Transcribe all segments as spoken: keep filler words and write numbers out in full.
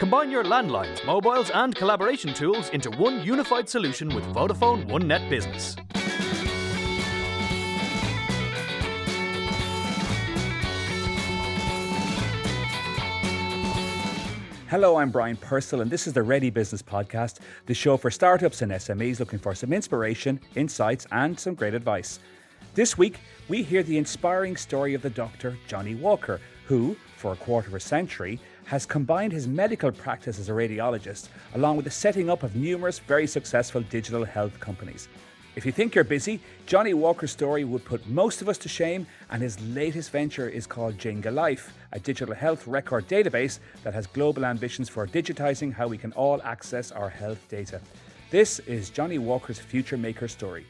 Combine your landlines, mobiles and collaboration tools into one unified solution with Vodafone OneNet Business. Hello, I'm Brian Purcell and this is the Ready Business Podcast, the show for startups and S M Es looking for some inspiration, insights and some great advice. This week, we hear the inspiring story of the doctor Johnny Walker, who, for a quarter of a century, has combined his medical practice as a radiologist along with the setting up of numerous very successful digital health companies. If you think you're busy, Johnny Walker's story would put most of us to shame, and his latest venture is called Jinga Life, a digital health record database that has global ambitions for digitizing how we can all access our health data. This is Johnny Walker's future maker story.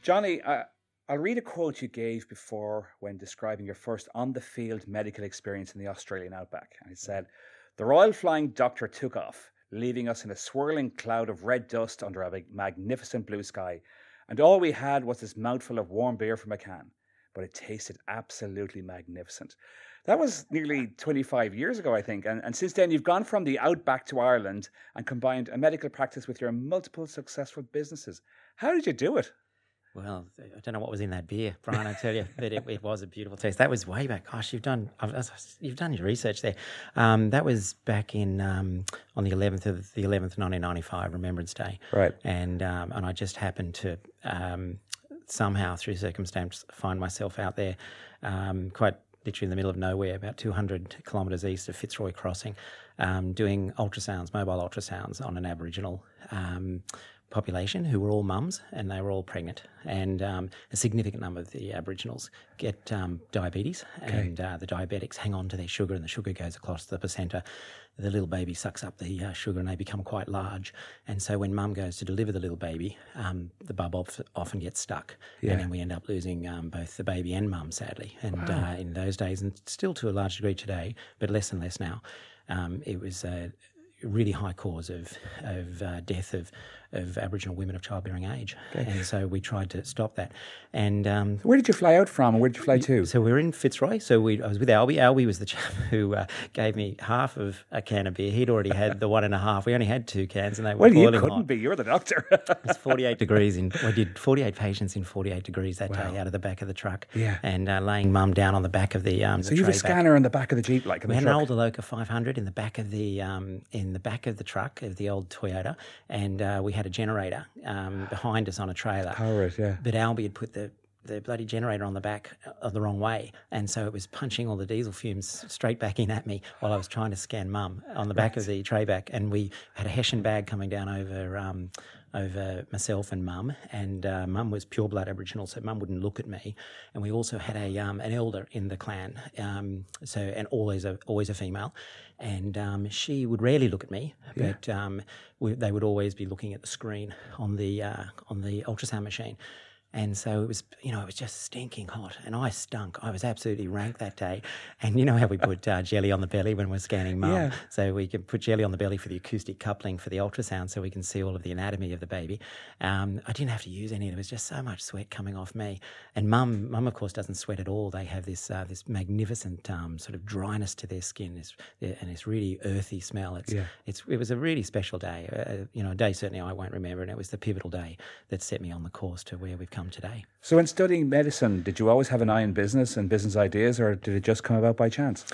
Johnny, uh, I'll read a quote you gave before when describing your first on-the-field medical experience in the Australian outback. And it said, "The Royal Flying Doctor took off, leaving us in a swirling cloud of red dust under a magnificent blue sky. And all we had was this mouthful of warm beer from a can, but it tasted absolutely magnificent." That was nearly twenty-five years ago, I think. And, and since then, you've gone from the outback to Ireland and combined a medical practice with your multiple successful businesses. How did you do it? Well, I don't know what was in that beer, Brian, I tell you, but it, it was a beautiful taste. That was way back. Gosh, you've done you've done your research there. Um, that was back in um, on the eleventh of the eleventh, nineteen ninety five, Remembrance Day. Right. And um, and I just happened to um, somehow, through circumstance, find myself out there, um, quite literally in the middle of nowhere, about two hundred kilometres east of Fitzroy Crossing, um, doing ultrasounds, mobile ultrasounds on an Aboriginal Um, population who were all mums and they were all pregnant, and um, a significant number of the Aboriginals get um, diabetes, okay. and uh, the diabetics hang on to their sugar and the sugar goes across the placenta. The little baby sucks up the uh, sugar and they become quite large, and so when mum goes to deliver the little baby, um, the bub of, often gets stuck, yeah. and then we end up losing um, both the baby and mum, sadly, and wow. uh, in those days, and still to a large degree today, but less and less now, um, it was a uh, really high cause of of uh, death of of Aboriginal women of childbearing age, okay. and so we tried to stop that. And um, where did you fly out from? Where did you fly to? So we were in Fitzroy. So we I was with Albie. Albie was the chap who uh, gave me half of a can of beer. He'd already had the one and a half. We only had two cans, and they were well, boiling hot. Well, you couldn't hot. be. You're the doctor. It's forty-eight degrees in. We did forty-eight patients in forty-eight degrees that wow. day out of the back of the truck. Yeah. And uh, laying mum down on the back of the um. So the you had a scanner back. in the back of the Jeep, like in we the had truck. An old Aloka five hundred in the back of the um in the back of the truck of the old Toyota, and uh, we had a generator um, behind us on a trailer. Power it, yeah. But Albie had put the, the bloody generator on the back uh, the wrong way, and so it was punching all the diesel fumes straight back in at me while I was trying to scan mum on the back right. of the tray back, and we had a hessian bag coming down over um, over myself and mum, and uh, mum was pure blood Aboriginal, so mum wouldn't look at me. And we also had a um, an elder in the clan, um, so and always a, always a female. And um, she would rarely look at me, yeah. but um, we, they would always be looking at the screen on the uh, on the ultrasound machine. And so it was, you know, it was just stinking hot, and I stunk. I was absolutely rank that day. And you know how we put uh, jelly on the belly when we're scanning mum? Yeah. So we could put jelly on the belly for the acoustic coupling for the ultrasound, so we can see all of the anatomy of the baby. Um, I didn't have to use any. There was just so much sweat coming off me. And mum, mum of course, doesn't sweat at all. They have this uh, this magnificent um, sort of dryness to their skin, this, and it's really earthy smell. It's, yeah. it's it was a really special day. Uh, you know, a day certainly I won't remember, and it was the pivotal day that set me on the course to where we've come today. So in studying medicine, did you always have an eye on business and business ideas, or did it just come about by chance?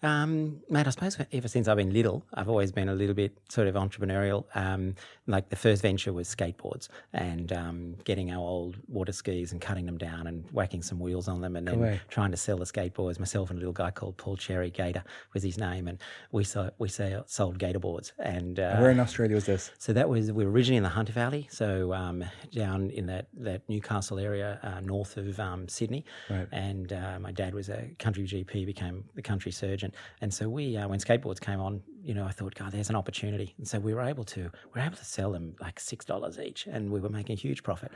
Um, mate, I suppose ever since I've been little, I've always been a little bit sort of entrepreneurial. Um, like the first venture was skateboards, and um, getting our old water skis and cutting them down and whacking some wheels on them, and then Correct. trying to sell the skateboards. Myself and a little guy called Paul Cherry, Gator was his name, and we sold, we sold Gator boards. And, uh, and where in Australia was this? So that was, we were originally in the Hunter Valley, so um, down in that, that Newcastle area, uh, north of um, Sydney. Right. And uh, my dad was a country G P, became the country surgeon. And so we, uh, when skateboards came on, you know, I thought, God, there's an opportunity. And so we were able to, we were able to sell them like six dollars each, and we were making a huge profit.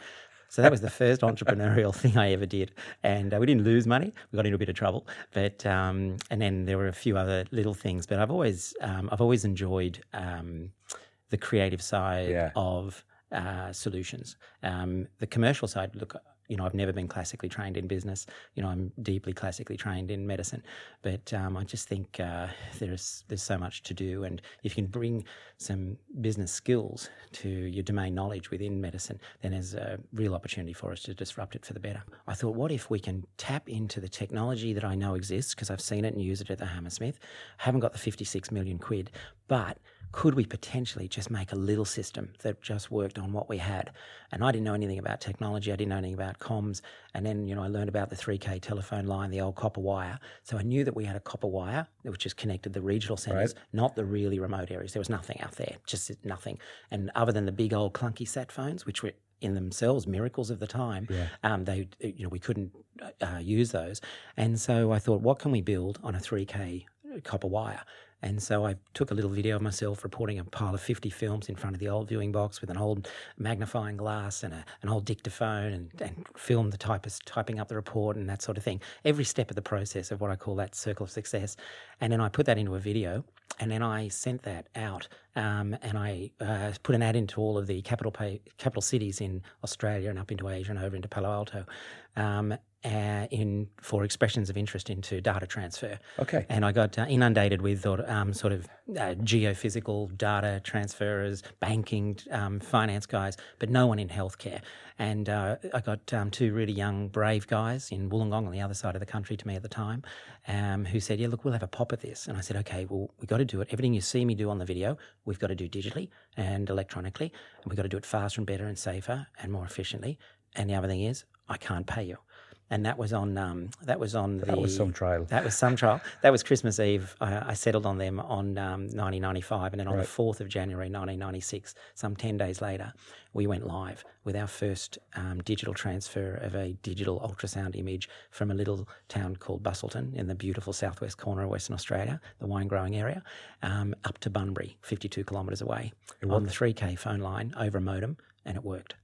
So that was the first entrepreneurial thing I ever did. And uh, we didn't lose money. We got into a bit of trouble. But, um, and then there were a few other little things, but I've always, um, I've always enjoyed um, the creative side yeah. of uh, solutions. Um, the commercial side, look, you know, I've never been classically trained in business. You know, I'm deeply classically trained in medicine. But um, I just think uh, there's there's so much to do. And if you can bring some business skills to your domain knowledge within medicine, then there's a real opportunity for us to disrupt it for the better. I thought, what if we can tap into the technology that I know exists, because I've seen it and used it at the Hammersmith. I haven't got the fifty-six million quid, but could we potentially just make a little system that just worked on what we had? And I didn't know anything about technology. I didn't know anything about comms. And then, you know, I learned about the three K telephone line, the old copper wire. So I knew that we had a copper wire, which just connected the regional centres, right, not the really remote areas. There was nothing out there, just nothing. And other than the big old clunky sat phones, which were in themselves miracles of the time, yeah. um, they, you know, we couldn't uh, use those. And so I thought, what can we build on a three K copper wire? And so I took a little video of myself reporting a pile of fifty films in front of the old viewing box with an old magnifying glass and a, an old dictaphone, and, and filmed the typist typing up the report and that sort of thing. Every step of the process of what I call that circle of success. And then I put that into a video, and then I sent that out um, and I uh, put an ad into all of the capital pay, capital cities in Australia and up into Asia and over into Palo Alto. Um, Uh, in for expressions of interest into data transfer. Okay. And I got uh, inundated with um, sort of uh, geophysical data transferers, banking, um, finance guys, but no one in healthcare. And uh, I got um, two really young, brave guys in Wollongong on the other side of the country to me at the time um, who said, yeah, look, we'll have a pop at this. And I said, okay, well, we've got to do it. Everything you see me do on the video, we've got to do digitally and electronically, and we've got to do it faster and better and safer and more efficiently. And the other thing is, I can't pay you. And that was on um, that was on the that was some trial. That was some trial. That was Christmas Eve. I, I settled on them on um, nineteen ninety-five, and then on right. the fourth of January nineteen ninety-six, some ten days later, we went live with our first um, digital transfer of a digital ultrasound image from a little town called Busselton in the beautiful southwest corner of Western Australia, the wine growing area, um, up to Bunbury, fifty-two kilometres away, on the three K phone line over a modem, and it worked.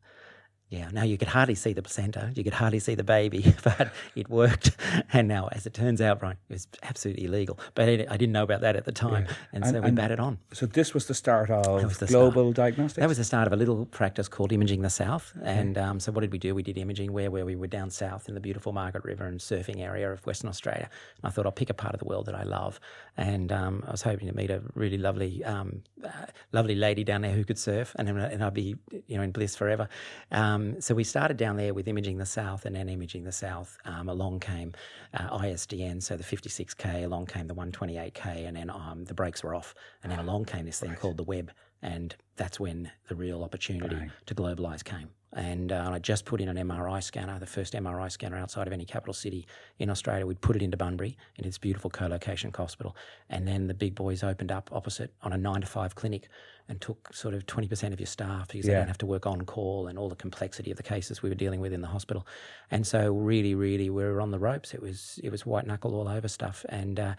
Yeah, now you could hardly see the placenta, you could hardly see the baby, but it worked. And now, as it turns out, Brian, it was absolutely illegal. But it, I didn't know about that at the time, yeah. and, and so we and batted on. So this was the start of the Global start. Diagnostics? That was the start of a little practice called Imaging the South. Mm-hmm. And um, so what did we do? We did imaging where, where we were down south in the beautiful Margaret River and surfing area of Western Australia. And I thought, I'll pick a part of the world that I love. And um, I was hoping to meet a really lovely um, uh, lovely lady down there who could surf, and, and I'd be, you know, in bliss forever. Um, Um, so we started down there with Imaging the South, and then Imaging the South, um, along came uh, I S D N, so the fifty-six K, along came the one twenty-eight K, and then um, the brakes were off. And then along came this thing right. called the web, and that's when the real opportunity right. to globalise came. And uh, I just put in an M R I scanner, the first M R I scanner outside of any capital city in Australia. We'd put it into Bunbury in its beautiful co-location hospital. And then the big boys opened up opposite on a nine to five clinic and took sort of twenty percent of your staff, because yeah. they don't have to work on call and all the complexity of the cases we were dealing with in the hospital. And so really, really, we were on the ropes. It was it was white-knuckle all over stuff. And uh,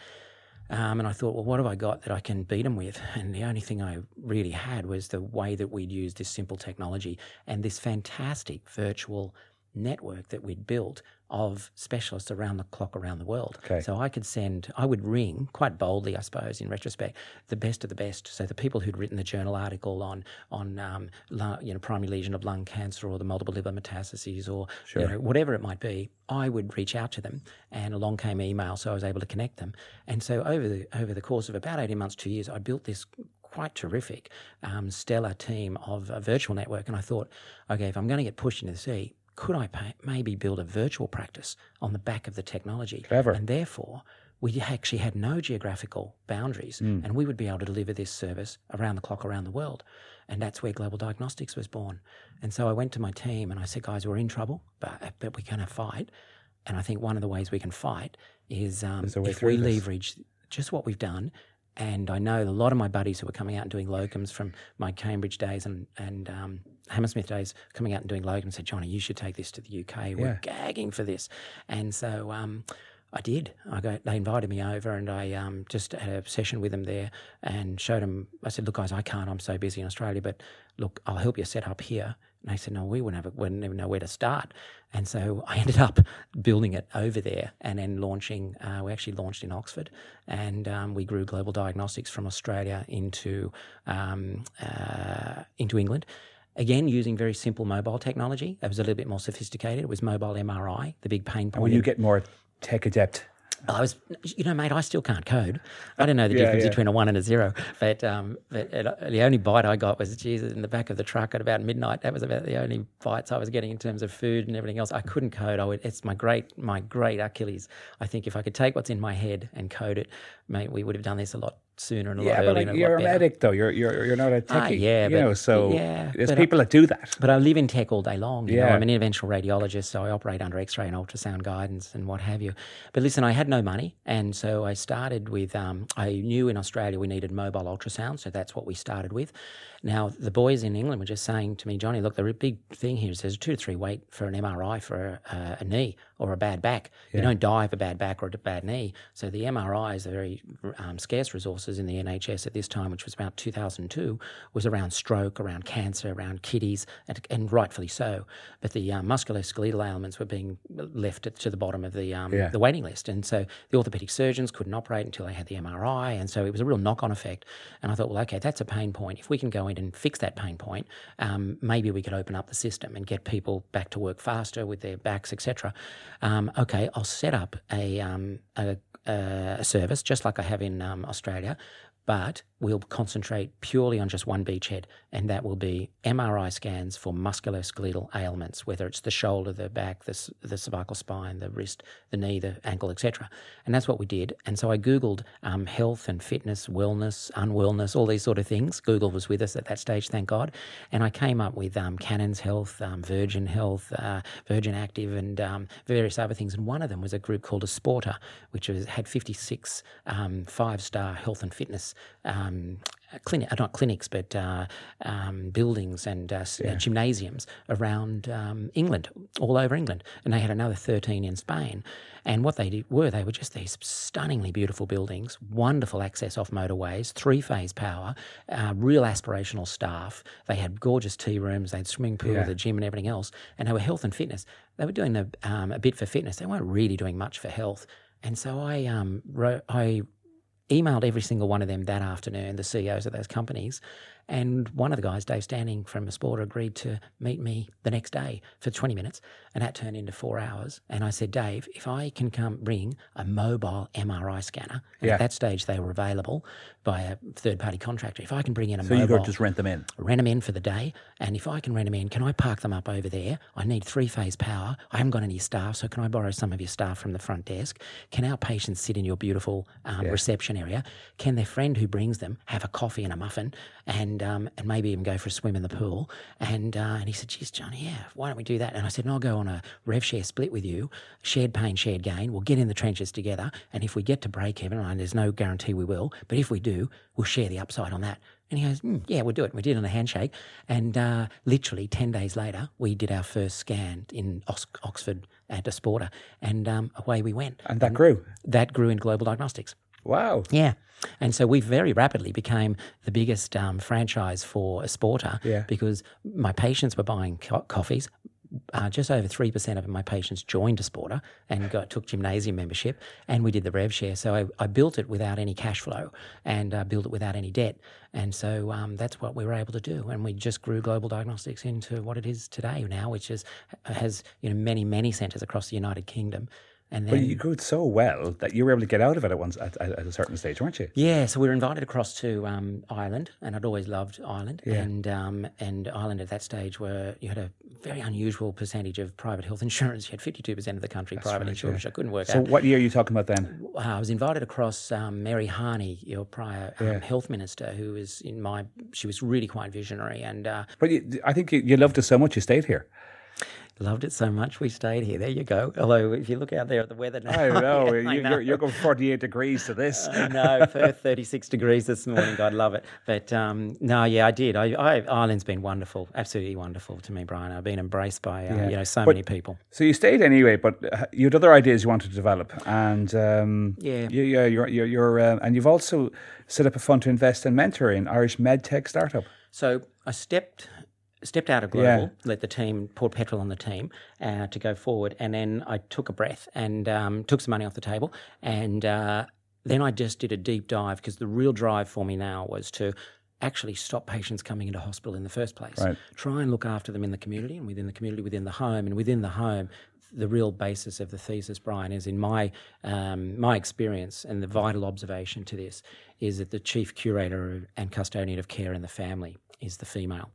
um, and I thought, well, what have I got that I can beat them with? And the only thing I really had was the way that we'd used this simple technology and this fantastic virtual network that we'd built of specialists around the clock around the world. Okay. So I could send, I would ring quite boldly, I suppose, in retrospect, the best of the best. So the people who'd written the journal article on on um, lung, you know, primary lesion of lung cancer or the multiple liver metastases or sure. you know, whatever it might be, I would reach out to them, and along came email, so I was able to connect them. And so over the over the course of about eighteen months, two years, I built this quite terrific, um, stellar team of a virtual network. And I thought, okay, if I'm going to get pushed into the sea, could I pay, maybe build a virtual practice on the back of the technology? Clever. And therefore, we actually had no geographical boundaries, mm. and we would be able to deliver this service around the clock, around the world. And that's where Global Diagnostics was born. And so I went to my team and I said, guys, we're in trouble, but, but we're going to fight. And I think one of the ways we can fight is um, if we this. leverage just what we've done. And I know a lot of my buddies who were coming out and doing locums from my Cambridge days and, and um, Hammersmith days, coming out and doing locums, said, Johnny, you should take this to the U K. We're yeah. gagging for this. And so um, I did. I got, they invited me over, and I um, just had a session with them there and showed them. I said, look, guys, I can't. I'm so busy in Australia, but look, I'll help you set up here. And they said, no, we wouldn't have it. We wouldn't even know where to start. And so I ended up building it over there and then launching. Uh, we actually launched in Oxford, and um, we grew Global Diagnostics from Australia into um, uh, into England. Again, using very simple mobile technology. It was a little bit more sophisticated. It was mobile M R I, the big pain point. Will you get more tech adept? I was, you know, mate, I still can't code. I don't know the yeah, difference yeah. between a one and a zero. But, um, but it, the only bite I got was, Jesus, in the back of the truck at about midnight. That was about the only bites I was getting in terms of food and everything else. I couldn't code. I would, it's my great, my great Achilles. I think if I could take what's in my head and code it, mate, we would have done this a lot sooner and a yeah, lot earlier. Yeah, but like you're a medic, though. You're you're you're not a techie. Ah, yeah, you but, know, so yeah, there's people I, that do that. But I live in tech all day long. You yeah. know, I'm an interventional radiologist, so I operate under X-ray and ultrasound guidance and what have you. But listen, I had no money, and so I started with. Um, I knew in Australia we needed mobile ultrasound, so that's what we started with. Now the boys in England were just saying to me, Johnny, look, the big thing here is there's a two to three wait for an M R I for a, uh, a knee or a bad back. Yeah. You don't die of a bad back or a bad knee. So the M R I is a very um, scarce resource in the N H S at this time, which was about two thousand two, was around stroke, around cancer, around kiddies, and, and rightfully so. But the uh, musculoskeletal ailments were being left at, to the bottom of the um, yeah. the waiting list. And so the orthopedic surgeons couldn't operate until they had the M R I, and so it was a real knock-on effect. And I thought, well, okay, that's a pain point. If we can go in and fix that pain point, um, maybe we could open up the system and get people back to work faster with their backs, et cetera. Um, okay, I'll set up a, um, a Uh, a service just like I have in um, Australia, but we'll concentrate purely on just one beachhead, and that will be M R I scans for musculoskeletal ailments, whether it's the shoulder, the back, the, the cervical spine, the wrist, the knee, the ankle, et cetera. And that's what we did. And so I Googled um, health and fitness, wellness, unwellness, all these sort of things. Google was with us at that stage, thank God. And I came up with um, Cannon's Health, um, Virgin Health, uh, Virgin Active, and um, various other things. And one of them was a group called Esporta, which was, had fifty-six um, five-star health and fitness um, Um, clinic, not clinics, but uh, um, buildings and uh, yeah. gymnasiums around um, England, all over England. And they had another thirteen in Spain. And what they did were they were just these stunningly beautiful buildings, wonderful access off motorways, three-phase power, uh, real aspirational staff. They had gorgeous tea rooms, they had swimming pool, yeah. the gym and everything else. And they were health and fitness. They were doing a, um, a bit for fitness. They weren't really doing much for health. And so I um, wrote... I, emailed every single one of them that afternoon, the C E Os of those companies, and one of the guys, Dave Standing from Esporta, agreed to meet me the next day for twenty minutes, and that turned into four hours. And I said, Dave, if I can come bring a mobile M R I scanner, yeah. at that stage they were available by a third-party contractor. If I can bring in a so mobile... So you got to just rent them in? Rent them in for the day, and if I can rent them in, can I park them up over there? I need three-phase power. I haven't got any staff, so can I borrow some of your staff from the front desk? Can our patients sit in your beautiful um, yeah. reception area? Can their friend who brings them have a coffee and a muffin and um, and maybe even go for a swim in the pool? And uh, and he said, geez, Johnny, yeah, why don't we do that? And I said, no, I'll go on a rev share split with you, shared pain, shared gain. We'll get in the trenches together, and if we get to break even, and there's no guarantee we will, but if we do, we'll share the upside on that. And he goes, mm, yeah, we'll do it. We did it on a handshake. And uh, literally ten days later, we did our first scan in Ox- Oxford at Esporta, and um, away we went. And that and grew? That grew in Global Diagnostics. Wow. Yeah. And so we very rapidly became the biggest um, franchise for Esporta yeah. because my patients were buying co- coffees. Uh, just over three percent of my patients joined Esporta and got, took gymnasium membership, and we did the rev share. So I, I built it without any cash flow, and uh, built it without any debt. And so um, that's what we were able to do. And we just grew Global Diagnostics into what it is today now, which is has you know many, many centres across the United Kingdom. And then, but you grew it so well that you were able to get out of it at once at, at a certain stage, weren't you? Yeah, so we were invited across to um, Ireland, and I'd always loved Ireland. Yeah. And um, and Ireland at that stage were you had a very unusual percentage of private health insurance. You had fifty-two percent of the country That's private right, insurance. Yeah. I couldn't work so out. So what year are you talking about then? Uh, I was invited across um, Mary Harney, your prior um, yeah. health minister, who was in my she was really quite visionary. And uh, but you, I think you, you loved it so much you stayed here. Loved it so much, we stayed here. There you go. Although, if you look out there at the weather now... I know. yeah, you, I know. You're, you're going forty-eight degrees to this. uh, no, Perth, thirty-six degrees this morning. God, love it. But, um, no, yeah, I did. I, I, Ireland's been wonderful, absolutely wonderful to me, Brian. I've been embraced by, uh, yeah. you know, so but, many people. So you stayed anyway, but you had other ideas you wanted to develop. And, um, yeah. You, yeah, you're, you're, you're, uh, and you've also set up a fund to invest and mentor in Irish medtech startup. So I stepped... Stepped out of Global, yeah. let the team, poured petrol on the team uh, to go forward, and then I took a breath and um, took some money off the table, and uh, then I just did a deep dive, because the real drive for me now was to actually stop patients coming into hospital in the first place. Right. Try and look after them in the community and within the community, within the home, and within the home, the real basis of the thesis, Brian, is in my um, my experience, and the vital observation to this is that the chief curator and custodian of care in the family is the female.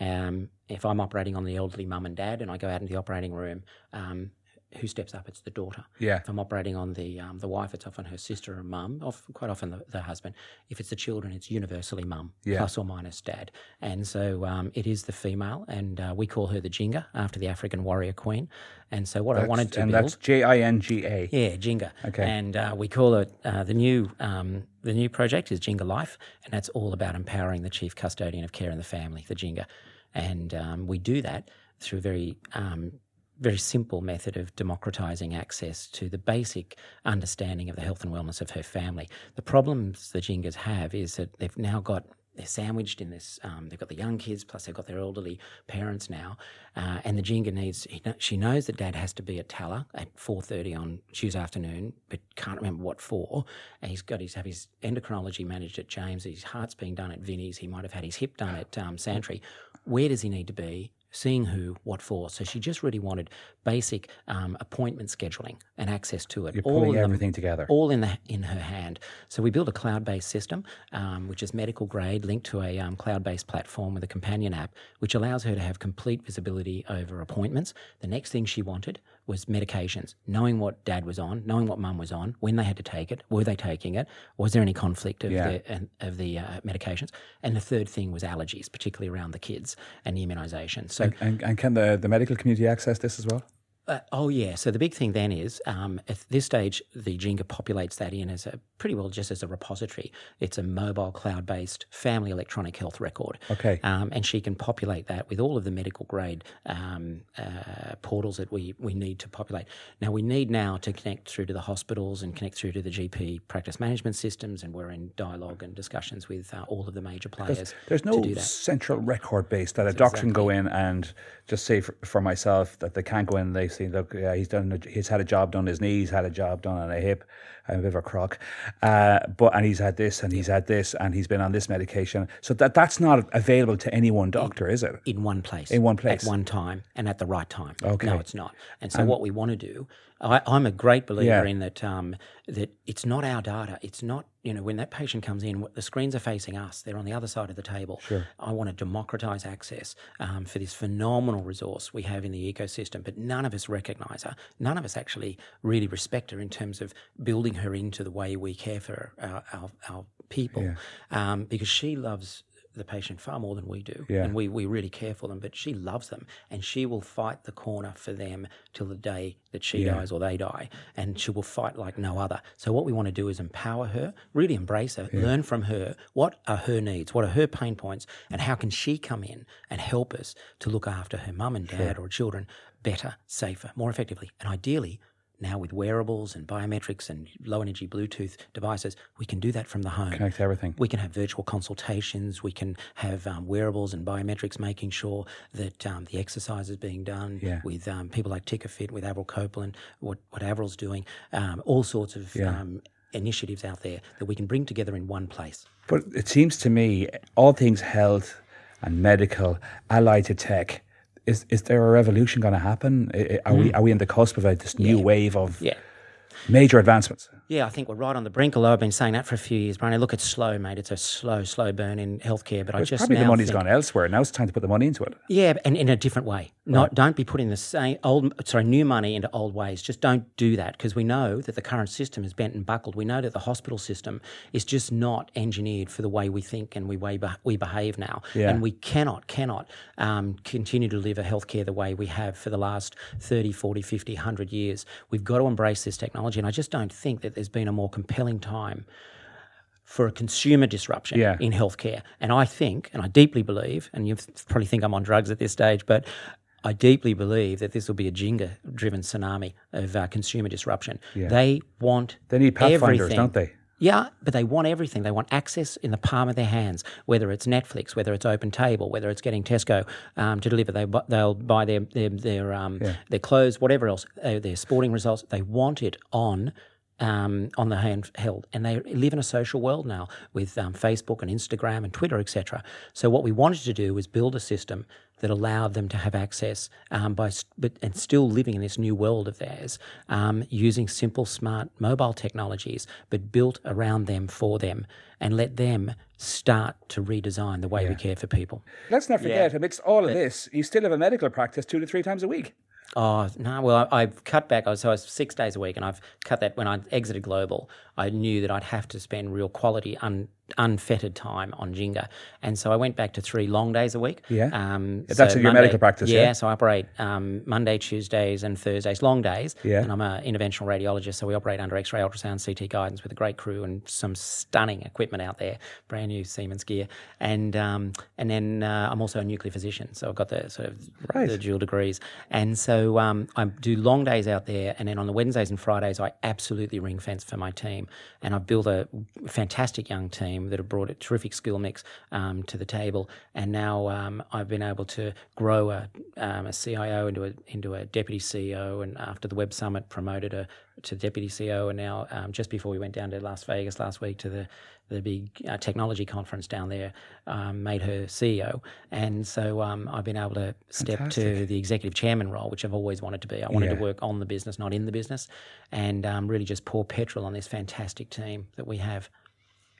Um, if I'm operating on the elderly mum and dad and I go out into the operating room, um, who steps up? It's the daughter. Yeah. If I'm operating on the um, the wife, it's often her sister or mum, of, quite often the, the husband. If it's the children, it's universally mum, yeah. plus or minus dad. And so um, it is the female, and uh, we call her the Jinga, after the African warrior queen. And so what that's, I wanted to and build... And that's J I N G A. Yeah, Jinga. Okay. And uh, we call it, uh, the new... Um, the new project is Jinga Life, and that's all about empowering the chief custodian of care in the family, the Jinga. And um, we do that through a very, um, very simple method of democratising access to the basic understanding of the health and wellness of her family. The problems the Jingas have is that they've now got... They're sandwiched in this. Um, they've got the young kids, plus they've got their elderly parents now. Uh, and the Jinga needs. He know, she knows that Dad has to be at Tala at four thirty on Tuesday afternoon, but can't remember what for. And he's got. He's have his endocrinology managed at James. His heart's being done at Vinnie's. He might have had his hip done at um, Santry. Where does he need to be? Seeing who, what for. So she just really wanted basic um, appointment scheduling and access to it. You're all pulling everything them, together. All in the in her hand. So we built a cloud-based system, um, which is medical grade, linked to a um, cloud-based platform with a companion app, which allows her to have complete visibility over appointments. The next thing she wanted was medications, knowing what Dad was on, knowing what Mum was on, when they had to take it, were they taking it, was there any conflict of yeah. the, of the uh, medications. And the third thing was allergies, particularly around the kids and immunisation. So, and, and, and can the, the medical community access this as well? Uh, oh, yeah. So the big thing then is, um, at this stage, the Jinga populates that in as a pretty well just as a repository. It's a mobile, cloud-based family electronic health record. Okay. Um, and she can populate that with all of the medical-grade um, uh, portals that we, we need to populate. Now, we need now to connect through to the hospitals and connect through to the G P practice management systems, and we're in dialogue and discussions with uh, all of the major players because There's no to do that. central record base that That's a doctor exactly. can go in and just say for, for myself that they can't go in and they say, look, yeah, he's done. A, he's had a job done on his knee, he's had a job done on a hip, a bit of a crock, uh, but and he's had this, and he's had this, and he's been on this medication. So that that's not available to any one doctor, in, is it? In one place, in one place, at one time, and at the right time. Okay, no, it's not. And so um, what we want to do, I, I'm a great believer yeah. in that. Um, that it's not our data. It's not. You know, when that patient comes in, the screens are facing us. They're on the other side of the table. Sure. I want to democratise access um, for this phenomenal resource we have in the ecosystem, but none of us recognise her. None of us actually really respect her in terms of building her into the way we care for our, our, our people yeah. um, because she loves the patient far more than we do yeah. and we, we really care for them, but she loves them and she will fight the corner for them till the day that she yeah. dies or they die, and she will fight like no other. So what we want to do is empower her, really embrace her, yeah. learn from her what are her needs, what are her pain points, and how can she come in and help us to look after her mum and dad sure. or children better, safer, more effectively, and ideally now with wearables and biometrics and low-energy Bluetooth devices, we can do that from the home. Connect everything. We can have virtual consultations. We can have um, wearables and biometrics making sure that um, the exercise is being done yeah. with um, people like TickerFit, with Avril Copeland, what, what Avril's doing, um, all sorts of yeah. um, initiatives out there that we can bring together in one place. But it seems to me all things health and medical allied to tech. Is is there a revolution going to happen? Are mm. we are we in the cusp of this new yeah. wave of yeah. major advancements? Yeah, I think we're right on the brink. Although I've been saying that for a few years, Brian. Look, it's slow, mate. It's a slow, slow burn in healthcare. But well, I just probably now the money's think, gone elsewhere. Now it's time to put the money into it. Yeah, and in a different way. Not right. don't be putting the same old sorry new money into old ways. Just don't do that, because we know that the current system is bent and buckled. We know that the hospital system is just not engineered for the way we think and we way be, we behave now. Yeah. And we cannot cannot um, continue to live a healthcare the way we have for the last thirty, forty, fifty, one hundred years. We've got to embrace this technology, and I just don't think that there's been a more compelling time for a consumer disruption yeah. in healthcare. And I think, and I deeply believe, and you probably think I'm on drugs at this stage, but I deeply believe that this will be a Jinga-driven tsunami of uh, consumer disruption. Yeah. They want They need pathfinders, everything. Don't they? Yeah, but they want everything. They want access in the palm of their hands, whether it's Netflix, whether it's OpenTable, whether it's getting Tesco um, to deliver. They, they'll buy their their their, um, yeah. their clothes, whatever else, uh, their sporting results. They want it on um, on the handheld, and they live in a social world now with um, Facebook and Instagram and Twitter, et cetera. So what we wanted to do was build a system that allowed them to have access um, by but and still living in this new world of theirs, um, using simple, smart mobile technologies, but built around them for them, and let them start to redesign the way yeah. we care for people. Let's not forget, yeah. amidst all of this, you still have a medical practice two to three times a week. Oh, no, well, I, I've cut back. I was, so I was six days a week, and I've cut that. When I exited Global, I knew that I'd have to spend real quality, un, unfettered time on Jinga. And so I went back to three long days a week. Yeah. Um, That's so in your Monday, medical practice, yeah? Yeah, so I operate um, Monday, Tuesdays and Thursdays, long days. Yeah. And I'm an interventional radiologist, so we operate under X-ray, ultrasound, C T guidance with a great crew and some stunning equipment out there, brand new Siemens gear. And um, and then uh, I'm also a nuclear physician, so I've got the sort of right. the dual degrees. And so So um, I do long days out there, and then on the Wednesdays and Fridays I absolutely ring fence for my team, and I've built a fantastic young team that have brought a terrific skill mix um, to the table, and now um, I've been able to grow a, um, a C I O into a, into a deputy C E O, and after the Web Summit promoted a to deputy C E O, and now um, just before we went down to Las Vegas last week to the the big uh, technology conference down there, um, made her C E O. And so um, I've been able to step Fantastic. to the executive chairman role, which I've always wanted to be. I wanted yeah. to work on the business, not in the business, and um, really just pour petrol on this fantastic team that we have.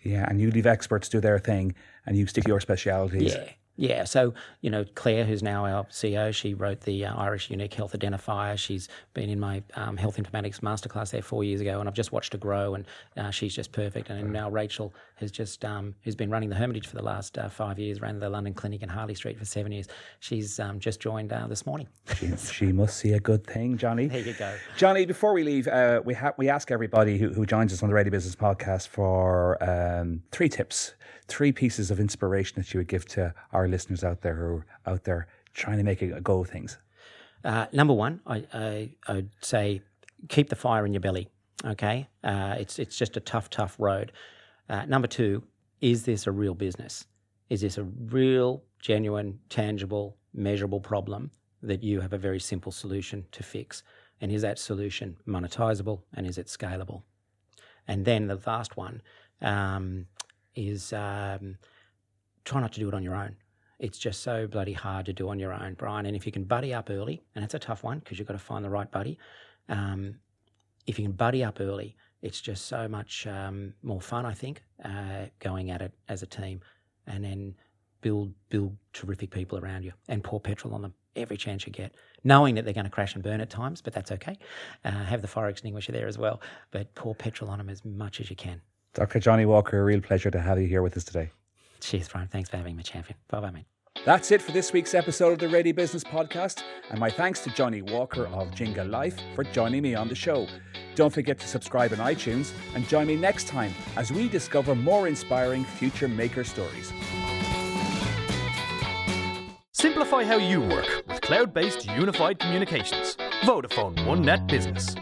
Yeah, and you leave experts do their thing, and you stick your specialities. Yeah. Yeah, so, you know, Claire, who's now our C E O, she wrote the uh, Irish Unique Health Identifier. She's been in my um, health informatics masterclass there four years ago, and I've just watched her grow, and uh, she's just perfect. And now Rachel has just, um, who's been running the Hermitage for the last uh, five years, ran the London Clinic in Harley Street for seven years. She's um, just joined uh, this morning. She, she must see a good thing, Johnny. There you go. Johnny, before we leave, uh, we ha- we ask everybody who, who joins us on the Ready Business podcast for um, three tips, three pieces of inspiration that you would give to our listeners out there who are out there trying to make a go of things? Uh, number one, I, I, I would say keep the fire in your belly, okay? Uh, it's it's just a tough, tough road. Uh, number two, is this a real business? Is this a real, genuine, tangible, measurable problem that you have a very simple solution to fix? And is that solution monetizable, and is it scalable? And then the last one um, is um, try not to do it on your own. It's just so bloody hard to do on your own, Brian. And if you can buddy up early, and it's a tough one because you've got to find the right buddy, um, if you can buddy up early, it's just so much um, more fun, I think, uh, going at it as a team, and then build build terrific people around you and pour petrol on them every chance you get, knowing that they're going to crash and burn at times, but that's okay. Uh, have the fire extinguisher there as well, but pour petrol on them as much as you can. Doctor Johnny Walker, a real pleasure to have you here with us today. Cheers, Brian. Thanks for having me, champion. Bye-bye, mate. That's it for this week's episode of the Ready Business Podcast, and my thanks to Johnny Walker of Jinga Life for joining me on the show. Don't forget to subscribe on iTunes and join me next time as we discover more inspiring future maker stories. Simplify how you work with cloud-based unified communications. Vodafone OneNet Business.